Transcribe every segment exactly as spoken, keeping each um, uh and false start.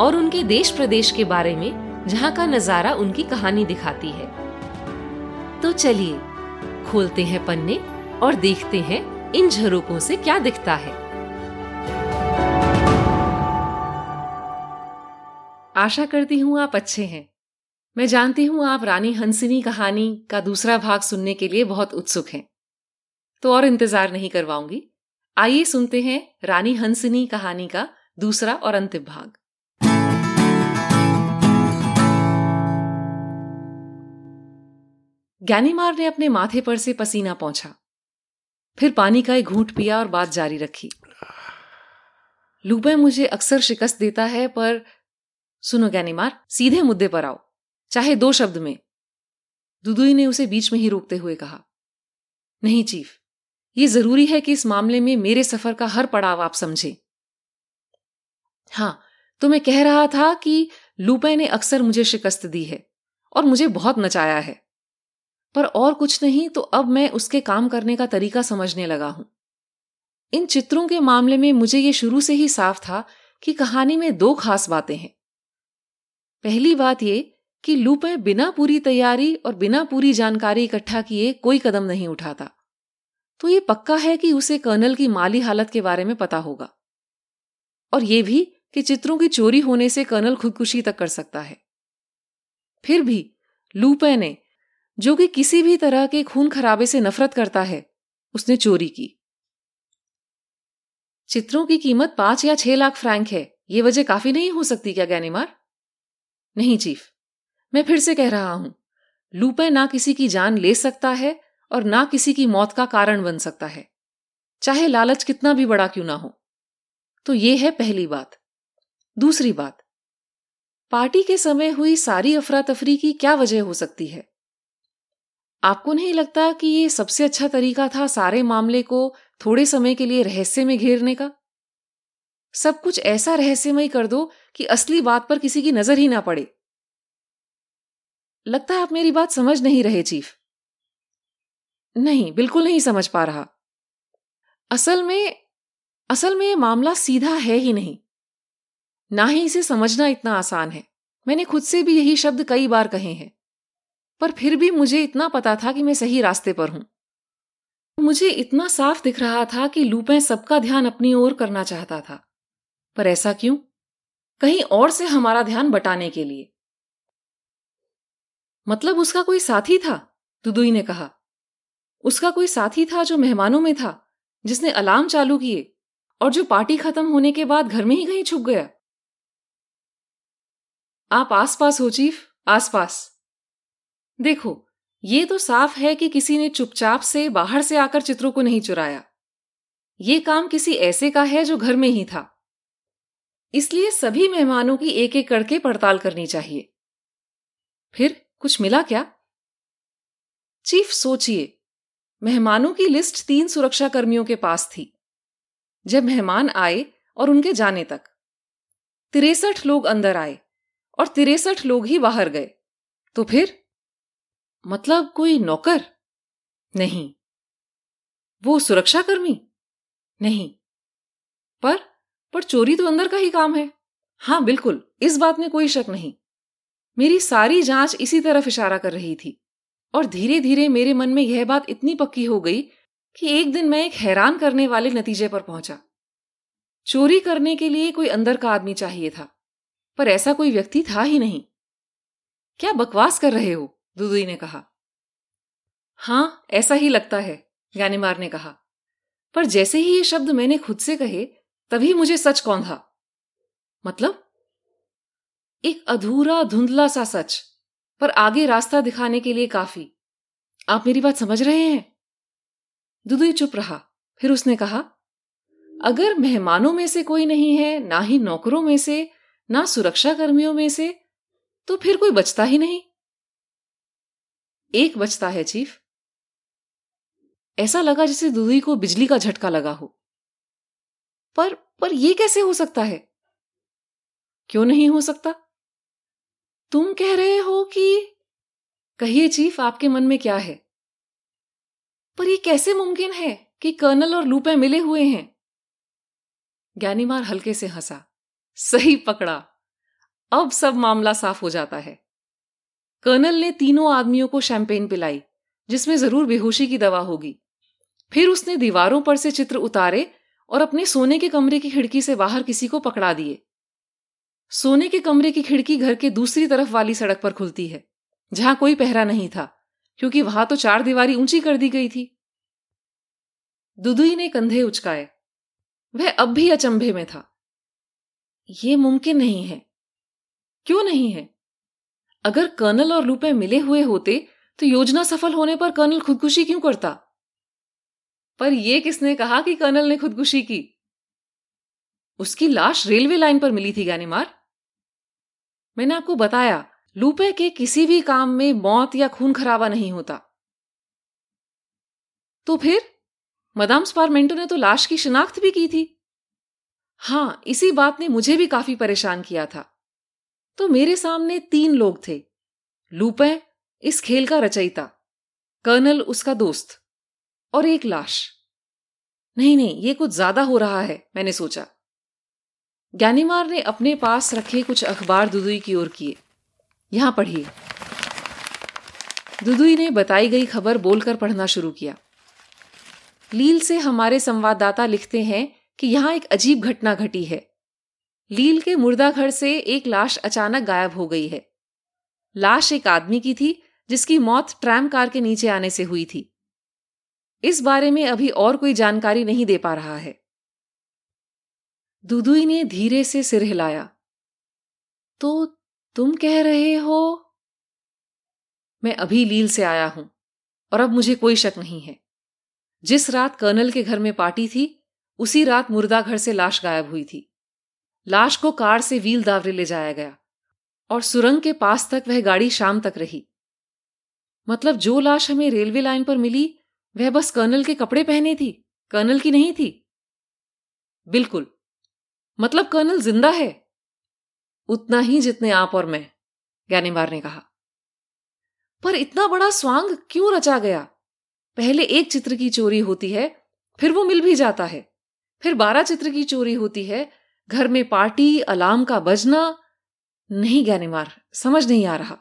और उनके देश प्रदेश के बारे में, जहाँ का नजारा उनकी कहानी दिखाती है। तो चलिए खोलते हैं पन्ने और देखते हैं इन झरोकों से क्या दिखता है। आशा करती हूँ आप अच्छे हैं। मैं जानती हूँ आप रानी हंसिनी कहानी का दूसरा भाग सुनने के लिए बहुत उत्सुक हैं, तो और इंतजार नहीं करवाऊंगी। आइए सुनते हैं रानी हंसिनी कहानी का दूसरा और अंतिम भाग। ज्ञानीमार ने अपने माथे पर से पसीना पोंछा, फिर पानी का एक घूंट पिया और बात जारी रखी। लूबे मुझे अक्सर शिकस्त देता है, पर सुनो ज्ञानीमार, सीधे मुद्दे पर आओ, चाहे दो शब्द में। दुदुई ने उसे बीच में ही रोकते हुए कहा। नहीं चीफ, ये जरूरी है कि इस मामले में मेरे सफर का हर पड़ाव आप समझे। हां, तो मैं कह रहा था कि लूबे ने अक्सर मुझे शिकस्त दी है और मुझे बहुत नचाया है, पर और कुछ नहीं। तो अब मैं उसके काम करने का तरीका समझने लगा हूं। इन चित्रों के मामले में मुझे ये शुरू से ही साफ था कि कहानी में दो खास बातें हैं। पहली बात ये कि लूपे बिना पूरी तैयारी और बिना पूरी जानकारी इकट्ठा किए कोई कदम नहीं उठाता, तो ये पक्का है कि उसे कर्नल की माली हालत के बारे में पता होगा, और ये भी कि चित्रों की चोरी होने से कर्नल खुदकुशी तक कर सकता है। फिर भी लूपे ने, जो कि किसी भी तरह के खून खराबे से नफरत करता है, उसने चोरी की। चित्रों की कीमत पांच या छह लाख फ्रैंक है। ये वजह काफी नहीं हो सकती क्या ज्ञानीमार? नहीं चीफ, मैं फिर से कह रहा हूं, लूपे ना किसी की जान ले सकता है और ना किसी की मौत का कारण बन सकता है, चाहे लालच कितना भी बड़ा क्यों ना हो। तो ये है पहली बात। दूसरी बात, पार्टी के समय हुई सारी अफरा तफरी की क्या वजह हो सकती है? आपको नहीं लगता कि ये सबसे अच्छा तरीका था सारे मामले को थोड़े समय के लिए रहस्य में घेरने का? सब कुछ ऐसा रहस्यमय कर दो कि असली बात पर किसी की नजर ही ना पड़े। लगता है आप मेरी बात समझ नहीं रहे चीफ। नहीं, बिल्कुल नहीं समझ पा रहा। असल में असल में ये मामला सीधा है ही नहीं, ना ही इसे समझना इतना आसान है। मैंने खुद से भी यही शब्द कई बार कहे हैं, पर फिर भी मुझे इतना पता था कि मैं सही रास्ते पर हूं। मुझे इतना साफ दिख रहा था कि लूपे सबका ध्यान अपनी ओर करना चाहता था, पर ऐसा क्यों? कहीं और से हमारा ध्यान बटाने के लिए। मतलब उसका कोई साथी था, दुदुई ने कहा। उसका कोई साथी था जो मेहमानों में था, जिसने अलार्म चालू किए और जो पार्टी खत्म होने के बाद घर में ही कहीं छुप गया। आप आसपास हो चीफ, आसपास। देखो, ये तो साफ है कि किसी ने चुपचाप से बाहर से आकर चित्रों को नहीं चुराया। ये काम किसी ऐसे का है जो घर में ही था। इसलिए सभी मेहमानों की एक एक करके पड़ताल करनी चाहिए। फिर कुछ मिला क्या चीफ? सोचिए, मेहमानों की लिस्ट तीन सुरक्षा कर्मियों के पास थी। जब मेहमान आए और उनके जाने तक तिरसठ लोग अंदर आए और तिरसठ लोग ही बाहर गए। तो फिर मतलब कोई नौकर? नहीं। वो सुरक्षाकर्मी? नहीं। पर पर चोरी तो अंदर का ही काम है। हां बिल्कुल, इस बात में कोई शक नहीं। मेरी सारी जांच इसी तरफ इशारा कर रही थी, और धीरे धीरे मेरे मन में यह बात इतनी पक्की हो गई कि एक दिन मैं एक हैरान करने वाले नतीजे पर पहुंचा। चोरी करने के लिए कोई अंदर का आदमी चाहिए था, पर ऐसा कोई व्यक्ति था ही नहीं। क्या बकवास कर रहे हो? दुदुई ने कहा। हां, ऐसा ही लगता है, ज्ञानीमार ने कहा। पर जैसे ही ये शब्द मैंने खुद से कहे, तभी मुझे सच कौंधा। मतलब एक अधूरा, धुंधला सा सच, पर आगे रास्ता दिखाने के लिए काफी। आप मेरी बात समझ रहे हैं? दुदुई चुप रहा। फिर उसने कहा, अगर मेहमानों में से कोई नहीं है, ना ही नौकरों में से, ना सुरक्षाकर्मियों में से, तो फिर कोई बचता ही नहीं। एक बचता है चीफ। ऐसा लगा जैसे दुदुई को बिजली का झटका लगा हो। पर पर यह कैसे हो सकता है? क्यों नहीं हो सकता? तुम कह रहे हो कि कहिए चीफ, आपके मन में क्या है? पर यह कैसे मुमकिन है कि कर्नल और लूपे मिले हुए हैं? ज्ञानीमार हल्के से हंसा। सही पकड़ा, अब सब मामला साफ हो जाता है। कर्नल ने तीनों आदमियों को शैंपेन पिलाई, जिसमें जरूर बेहोशी की दवा होगी। फिर उसने दीवारों पर से चित्र उतारे और अपने सोने के कमरे की खिड़की से बाहर किसी को पकड़ा दिए। सोने के कमरे की खिड़की घर के दूसरी तरफ वाली सड़क पर खुलती है, जहां कोई पहरा नहीं था, क्योंकि वहां तो चार दीवारी ऊंची कर दी गई थी। दुदुई ने कंधे उचकाए। वह अब भी अचंभे में था। यह मुमकिन नहीं है। क्यों नहीं है? अगर कर्नल और लूपे मिले हुए होते तो योजना सफल होने पर कर्नल खुदकुशी क्यों करता? पर यह किसने कहा कि कर्नल ने खुदकुशी की? उसकी लाश रेलवे लाइन पर मिली थी ज्ञानीमार। मैंने आपको बताया, लूपे के किसी भी काम में मौत या खून खराबा नहीं होता। तो फिर मैडम स्पारमेंटो ने तो लाश की शिनाख्त भी की थी। हां, इसी बात ने मुझे भी काफी परेशान किया था। तो मेरे सामने तीन लोग थे, लूपे इस खेल का रचयिता, कर्नल उसका दोस्त, और एक लाश। नहीं नहीं, ये कुछ ज्यादा हो रहा है, मैंने सोचा। ज्ञानीमार ने अपने पास रखे कुछ अखबार दुदुई की ओर किए। यहां पढ़िए। दुदुई ने बताई गई खबर बोलकर पढ़ना शुरू किया। लील से हमारे संवाददाता लिखते हैं कि यहां एक अजीब घटना घटी है। लील के मुर्दा घर से एक लाश अचानक गायब हो गई है। लाश एक आदमी की थी, जिसकी मौत ट्राम कार के नीचे आने से हुई थी। इस बारे में अभी और कोई जानकारी नहीं दे पा रहा है। दुदुई ने धीरे से सिर हिलाया। तो तुम कह रहे हो? मैं अभी लील से आया हूं और अब मुझे कोई शक नहीं है। जिस रात कर्नल के घर में पार्टी थी, उसी रात मुर्दा घर से लाश गायब हुई थी। लाश को कार से व्हील दावरे ले जाया गया और सुरंग के पास तक वह गाड़ी शाम तक रही। मतलब जो लाश हमें रेलवे लाइन पर मिली, वह बस कर्नल के कपड़े पहने थी, कर्नल की नहीं थी। बिल्कुल, मतलब कर्नल जिंदा है, उतना ही जितने आप और मैं, ज्ञानीमार ने कहा। पर इतना बड़ा स्वांग क्यों रचा गया? पहले एक चित्र की चोरी होती है, फिर वो मिल भी जाता है, फिर बारह चित्र की चोरी होती है, घर में पार्टी, अलार्म का बजना। नहीं ज्ञानीमार, समझ नहीं आ रहा।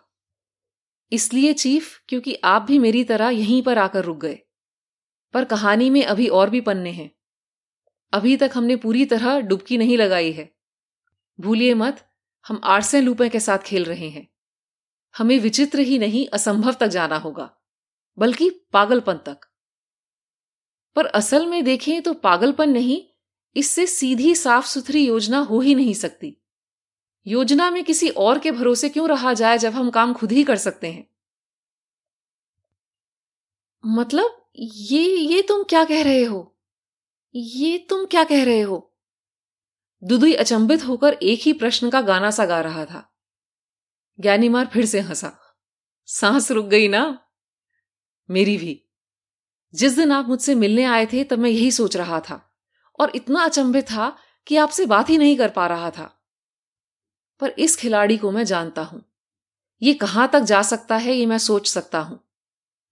इसलिए चीफ, क्योंकि आप भी मेरी तरह यहीं पर आकर रुक गए। पर कहानी में अभी और भी पन्ने हैं। अभी तक हमने पूरी तरह डुबकी नहीं लगाई है। भूलिए मत, हम आर्सेन लूपेन के साथ खेल रहे हैं। हमें विचित्र ही नहीं, असंभव तक जाना होगा, बल्कि पागलपन तक। पर असल में देखें तो पागलपन नहीं, इससे सीधी साफ सुथरी योजना हो ही नहीं सकती। योजना में किसी और के भरोसे क्यों रहा जाए, जब हम काम खुद ही कर सकते हैं। मतलब ये ये तुम क्या कह रहे हो? ये तुम क्या कह रहे हो? दुदुई अचंभित होकर एक ही प्रश्न का गाना सा गा रहा था। ज्ञानीमार फिर से हंसा। सांस रुक गई ना? मेरी भी। जिस दिन आप मुझसे मिलने आए थे, तब मैं यही सोच रहा था और इतना अचंभित था कि आपसे बात ही नहीं कर पा रहा था। पर इस खिलाड़ी को मैं जानता हूं, ये कहां तक जा सकता है ये मैं सोच सकता हूं।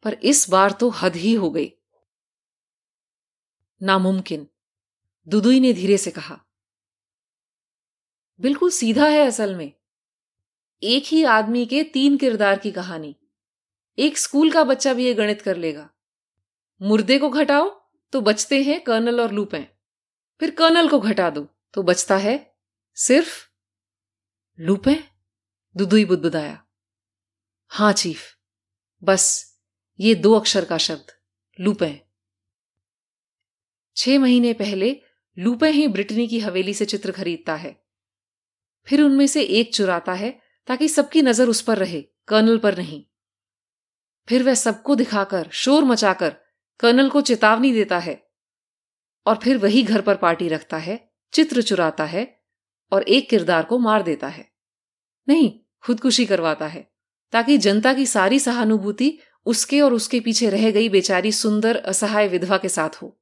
पर इस बार तो हद ही हो गई। नामुमकिन, दुदुई ने धीरे से कहा। बिल्कुल सीधा है असल में। एक ही आदमी के तीन किरदार की कहानी। एक स्कूल का बच्चा भी ये गणित कर लेगा। मुर्दे को घटाओ तो बचते हैं कर्नल और लूपेन। फिर कर्नल को घटा दो तो बचता है सिर्फ लूपेन। दुदुई बुदबुदाया। हां चीफ, बस ये दो अक्षर का शब्द, लूपेन। छह महीने पहले लूपेन ही ब्रिटनी की हवेली से चित्र खरीदता है, फिर उनमें से एक चुराता है ताकि सबकी नजर उस पर रहे, कर्नल पर नहीं। फिर वह सबको दिखाकर शोर मचाकर कर्नल को चेतावनी देता है और फिर वही घर पर पार्टी रखता है, चित्र चुराता है और एक किरदार को मार देता है। नहीं, खुदकुशी करवाता है ताकि जनता की सारी सहानुभूति उसके और उसके पीछे रह गई बेचारी सुंदर असहाय विधवा के साथ हो।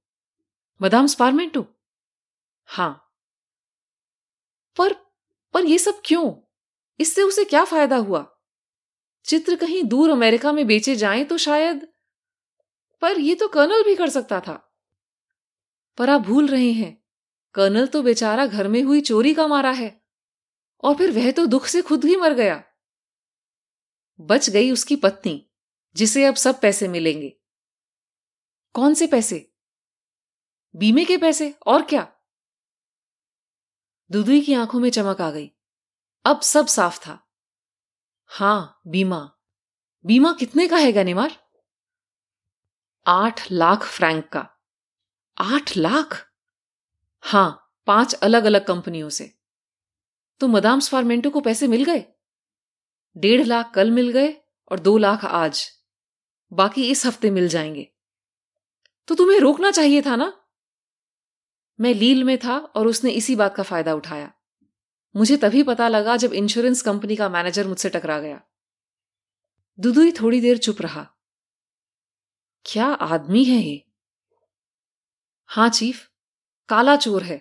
मैडम स्पारमेंटो? हां, पर पर ये सब क्यों? इससे उसे क्या फायदा हुआ? चित्र कहीं दूर अमेरिका में बेचे जाएं तो शायद, पर ये तो कर्नल भी कर सकता था। पर आप भूल रहे हैं, कर्नल तो बेचारा घर में हुई चोरी का मारा है, और फिर वह तो दुख से खुद ही मर गया। बच गई उसकी पत्नी, जिसे अब सब पैसे मिलेंगे। कौन से पैसे? बीमे के पैसे, और क्या। दुदुई की आंखों में चमक आ गई। अब सब साफ था। हां, बीमा। बीमा कितने का है ज्ञानीमार? आठ लाख फ्रैंक का। आठ लाख? हां, पांच अलग अलग कंपनियों से। तो मैडम स्पारमेंटो को पैसे मिल गए? डेढ़ लाख कल मिल गए और दो लाख आज, बाकी इस हफ्ते मिल जाएंगे। तो तुम्हें रोकना चाहिए था ना। मैं लील में था और उसने इसी बात का फायदा उठाया। मुझे तभी पता लगा जब इंश्योरेंस कंपनी का मैनेजर मुझसे टकरा गया। दुदुई थोड़ी देर चुप रहा। क्या आदमी है ये। हां चीफ, काला चोर है,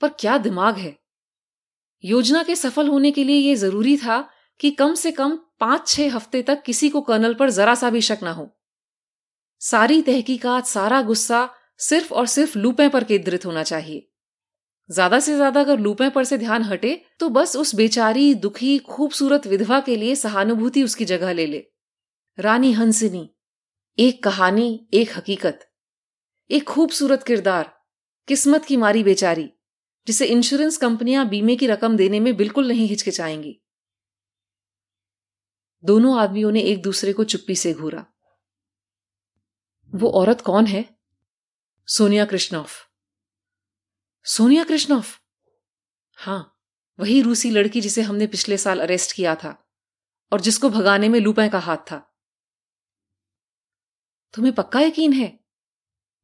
पर क्या दिमाग है। योजना के सफल होने के लिए यह जरूरी था कि कम से कम पांच छह हफ्ते तक किसी को कर्नल पर जरा सा भी शक ना हो। सारी तहकीकात, सारा गुस्सा सिर्फ और सिर्फ लूपे पर केंद्रित होना चाहिए। ज्यादा से ज्यादा अगर लूपे पर से ध्यान हटे तो बस उस बेचारी दुखी खूबसूरत विधवा के लिए सहानुभूति उसकी जगह ले ले। रानी हंसिनी, एक कहानी, एक हकीकत, एक खूबसूरत किरदार, किस्मत की मारी बेचारी, जिसे इंश्योरेंस कंपनियां बीमे की रकम देने में बिल्कुल नहीं हिचकिचाएंगी। दोनों आदमियों ने एक दूसरे को चुप्पी से घूरा। वो औरत कौन है? सोनिया कृष्णोव। सोनिया कृष्णोव? हां, वही रूसी लड़की जिसे हमने पिछले साल अरेस्ट किया था और जिसको भगाने में लूपे का हाथ था। तुम्हें पक्का यकीन है?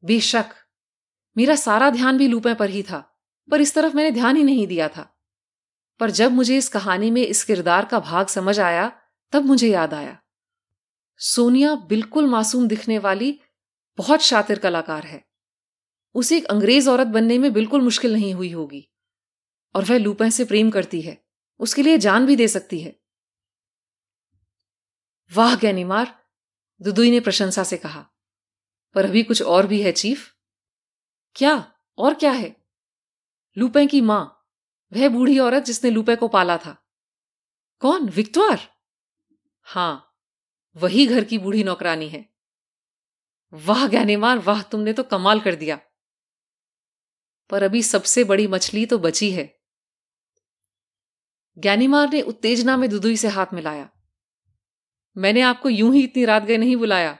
बेशक, मेरा सारा ध्यान भी लूपे पर ही था, पर इस तरफ मैंने ध्यान ही नहीं दिया था। पर जब मुझे इस कहानी में इस किरदार का भाग समझ आया तब मुझे याद आया। सोनिया बिल्कुल मासूम दिखने वाली बहुत शातिर कलाकार है। उसे एक अंग्रेज औरत बनने में बिल्कुल मुश्किल नहीं हुई होगी, और वह लूपे से प्रेम करती है, उसके लिए जान भी दे सकती है। वाह ज्ञानीमार, दुदुई ने प्रशंसा से कहा। पर अभी कुछ और भी है चीफ। क्या? और क्या है? लूपे की मां, वह बूढ़ी औरत जिसने लूपे को पाला था। कौन? विक्टर? हां, वही घर की बूढ़ी नौकरानी है। वाह ज्ञानीमार, वाह, तुमने तो कमाल कर दिया। पर अभी सबसे बड़ी मछली तो बची है। ज्ञानीमार ने उत्तेजना में दुदुई से हाथ मिलाया। मैंने आपको यूं ही इतनी रात गए नहीं बुलाया।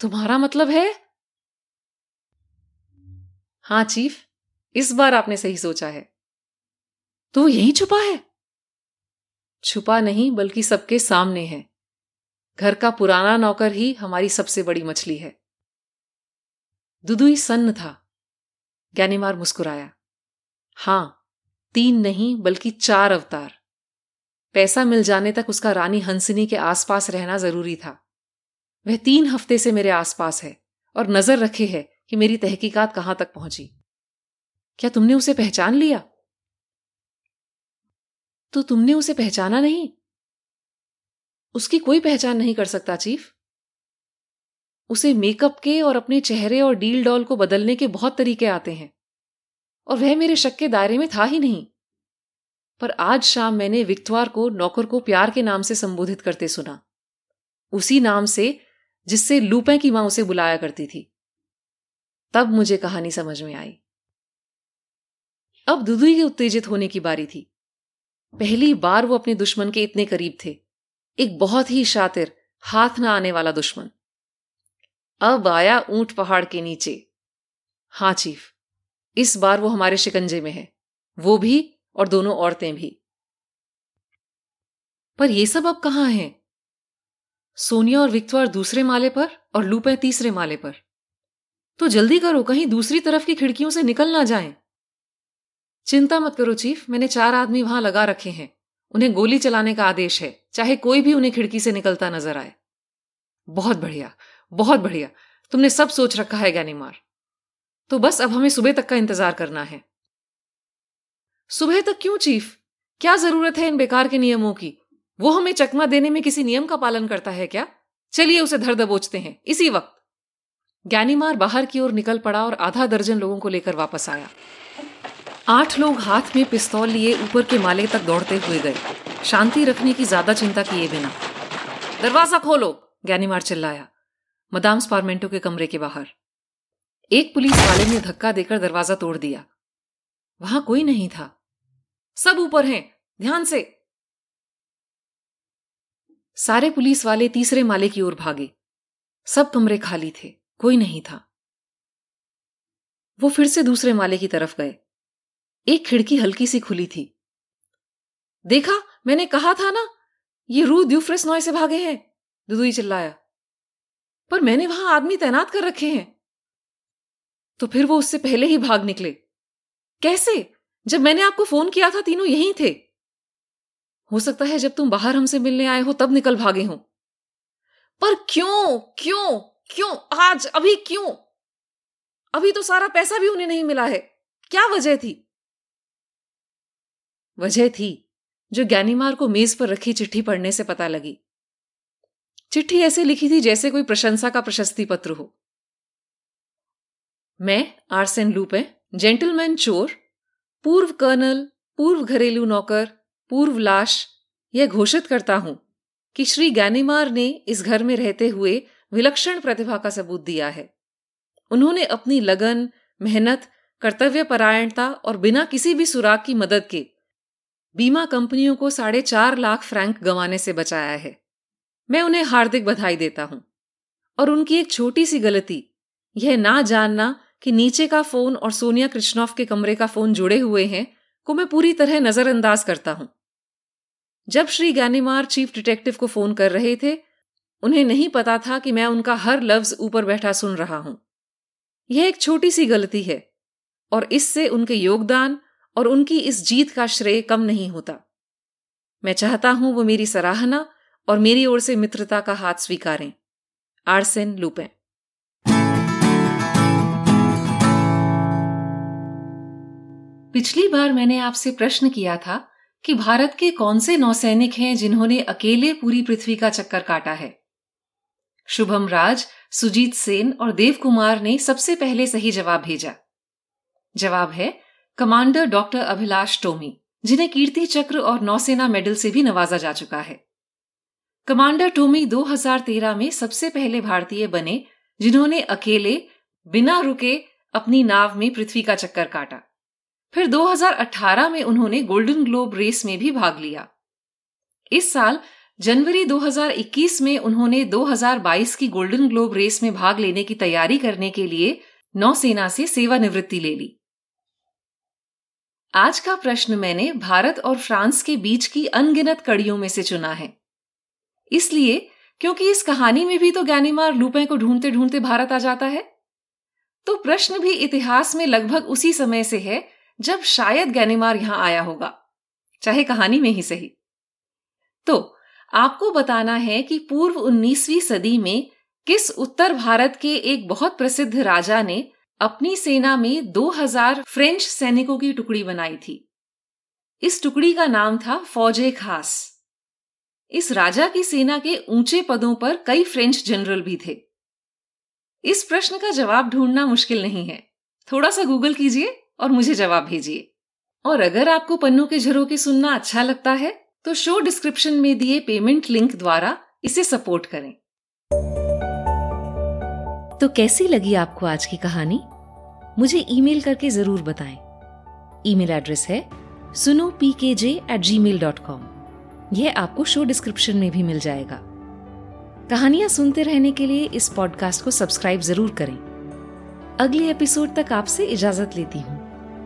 तुम्हारा मतलब है? हां चीफ, इस बार आपने सही सोचा है। तो यही छुपा है? छुपा नहीं, बल्कि सबके सामने है। घर का पुराना नौकर ही हमारी सबसे बड़ी मछली है। दुदुई सन्न था। ज्ञानीमार मुस्कुराया। हां, तीन नहीं बल्कि चार अवतार। पैसा मिल जाने तक उसका रानी हंसिनी के आसपास रहना जरूरी था। वह तीन हफ्ते से मेरे आसपास है और नजर रखे है कि मेरी तहकीकात कहां तक पहुंची। क्या तुमने उसे पहचान लिया? तो तुमने उसे पहचाना नहीं? उसकी कोई पहचान नहीं कर सकता चीफ। उसे मेकअप के और अपने चेहरे और डील डॉल को बदलने के बहुत तरीके आते हैं, और वह मेरे शक के दायरे में था ही नहीं। पर आज शाम मैंने विक्टर को नौकर को प्यार के नाम से संबोधित करते सुना, उसी नाम से जिससे लूपे की मां उसे बुलाया करती थी। तब मुझे कहानी समझ में आई। अब दुदुई के उत्तेजित होने की बारी थी। पहली बार वो अपने दुश्मन के इतने करीब थे, एक बहुत ही शातिर, हाथ ना आने वाला दुश्मन। अब आया ऊंट पहाड़ के नीचे। हां चीफ, इस बार वो हमारे शिकंजे में है, वो भी और दोनों औरतें भी। पर ये सब अब कहां हैं? सोनिया और विक्टर दूसरे माले पर और लूपे तीसरे माले पर। तो जल्दी करो, कहीं दूसरी तरफ की खिड़कियों से निकल ना जाएं। चिंता मत करो चीफ, मैंने चार आदमी वहां लगा रखे हैं, उन्हें गोली चलाने का आदेश है, चाहे कोई भी उन्हें खिड़की से निकलता नजर आए। बहुत बढ़िया, बहुत बढ़िया, तुमने सब सोच रखा है ज्ञानीमार। तो बस अब हमें सुबह तक का इंतजार करना है। सुबह तक क्यों चीफ? क्या जरूरत है इन बेकार के नियमों की? वो हमें चकमा देने में किसी नियम का पालन करता है क्या? चलिए उसे धर दबोचते हैं इसी वक्त। ज्ञानीमार बाहर की ओर निकल पड़ा और आधा दर्जन लोगों को लेकर वापस आया। आठ लोग हाथ में पिस्तौल लिए ऊपर के माले तक दौड़ते हुए गए, शांति रखने की ज्यादा चिंता किए बिना। दरवाजा खोलो, ज्ञानीमार चिल्लाया मैडम स्पारमेंटो के कमरे के बाहर। एक पुलिस वाले ने धक्का देकर दरवाजा तोड़ दिया। वहां कोई नहीं था। सब ऊपर हैं, ध्यान से। सारे पुलिस वाले तीसरे माले की ओर भागे। सब कमरे खाली थे, कोई नहीं था। वो फिर से दूसरे माले की तरफ गए। एक खिड़की हल्की सी खुली थी। देखा, मैंने कहा था ना, ये रू ड्यूफ्रेस नॉय से भागे हैं, दुदुई चिल्लाया। पर मैंने वहां आदमी तैनात कर रखे हैं। तो फिर वो उससे पहले ही भाग निकले। कैसे? जब मैंने आपको फोन किया था तीनों यहीं थे। हो सकता है जब तुम बाहर हमसे मिलने आए हो तब निकल भागे हो। पर क्यों क्यों क्यों आज अभी क्यों? अभी तो सारा पैसा भी उन्हें नहीं मिला है। क्या वजह थी? वजह थी जो ज्ञानीमार को मेज पर रखी चिट्ठी पढ़ने से पता लगी। चिट्ठी ऐसे लिखी थी जैसे कोई प्रशंसा का प्रशस्ति पत्र हो। मैं आर्सेन लूपेन, जेंटलमैन चोर, पूर्व कर्नल, पूर्व घरेलू नौकर, पूर्व लाश, यह घोषित करता हूं कि श्री ज्ञानीमार ने इस घर में रहते हुए विलक्षण प्रतिभा का सबूत दिया है। उन्होंने अपनी लगन, मेहनत, कर्तव्यपरायणता और बिना किसी भी सुराग की मदद के बीमा कंपनियों को साढ़े चार लाख फ्रैंक गंवाने से बचाया है। मैं उन्हें हार्दिक बधाई देता हूं। और उनकी एक छोटी सी गलती, यह ना जानना कि नीचे का फोन और सोनिया कृष्णोव के कमरे का फोन जुड़े हुए हैं, को मैं पूरी तरह नजरअंदाज करता हूं। जब श्री ज्ञानीमार चीफ डिटेक्टिव को फोन कर रहे थे, उन्हें नहीं पता था कि मैं उनका हर लफ्ज ऊपर बैठा सुन रहा हूं। यह एक छोटी सी गलती है और इससे उनके योगदान और उनकी इस जीत का श्रेय कम नहीं होता। मैं चाहता हूं वो मेरी सराहना और मेरी ओर से मित्रता का हाथ स्वीकारें। Arsen Lupin. पिछली बार मैंने आपसे प्रश्न किया था कि भारत के कौन से नौसैनिक हैं जिन्होंने अकेले पूरी पृथ्वी का चक्कर काटा है। शुभम राज, सुजीत सेन और देवकुमार ने सबसे पहले सही जवाब भेजा। जवाब है कमांडर डॉक्टर अभिलाष टोमी, जिन्हें कीर्ति चक्र और नौसेना मेडल से भी नवाजा जा चुका है। कमांडर टोमी दो हज़ार तेरह में सबसे पहले भारतीय बने जिन्होंने अकेले बिना रुके अपनी नाव में पृथ्वी का चक्कर काटा। फिर दो हज़ार अठारह में उन्होंने गोल्डन ग्लोब रेस में भी भाग लिया। इस साल जनवरी दो हज़ार इक्कीस में उन्होंने दो हज़ार बाईस की गोल्डन ग्लोब रेस में भाग लेने की तैयारी करने के लिए नौसेना से सेवानिवृत्ति ले ली। आज का प्रश्न मैंने भारत और फ्रांस के बीच की अनगिनत कड़ियों में से चुना है, इसलिए क्योंकि इस कहानी में भी तो ज्ञानीमार लूपेन को ढूंढते ढूंढते भारत आ जाता है। तो प्रश्न भी इतिहास में लगभग उसी समय से है जब शायद ज्ञानीमार यहां आया होगा, चाहे कहानी में ही सही। तो आपको बताना है कि पूर्व उन्नीसवीं सदी में किस उत्तर भारत के एक बहुत प्रसिद्ध राजा ने अपनी सेना में दो हज़ार फ्रेंच सैनिकों की टुकड़ी बनाई थी। इस टुकड़ी का नाम था फौजे खास। इस राजा की सेना के ऊंचे पदों पर कई फ्रेंच जनरल भी थे। इस प्रश्न का जवाब ढूंढना मुश्किल नहीं है। थोड़ा सा गूगल कीजिए और मुझे जवाब भेजिए। और अगर आपको पन्नों के झरोके सुनना अच्छा लगता है तो शो डिस्क्रिप्शन में दिए पेमेंट लिंक द्वारा इसे सपोर्ट करें। तो कैसी लगी आपको आज की कहानी? मुझे ईमेल करके जरूर बताएं। ईमेल एड्रेस है सुनो P K J at gmail dot com. यह आपको शो डिस्क्रिप्शन में भी मिल जाएगा। कहानियां सुनते रहने के लिए इस पॉडकास्ट को सब्सक्राइब जरूर करें। अगले एपिसोड तक आपसे इजाजत लेती हूँ।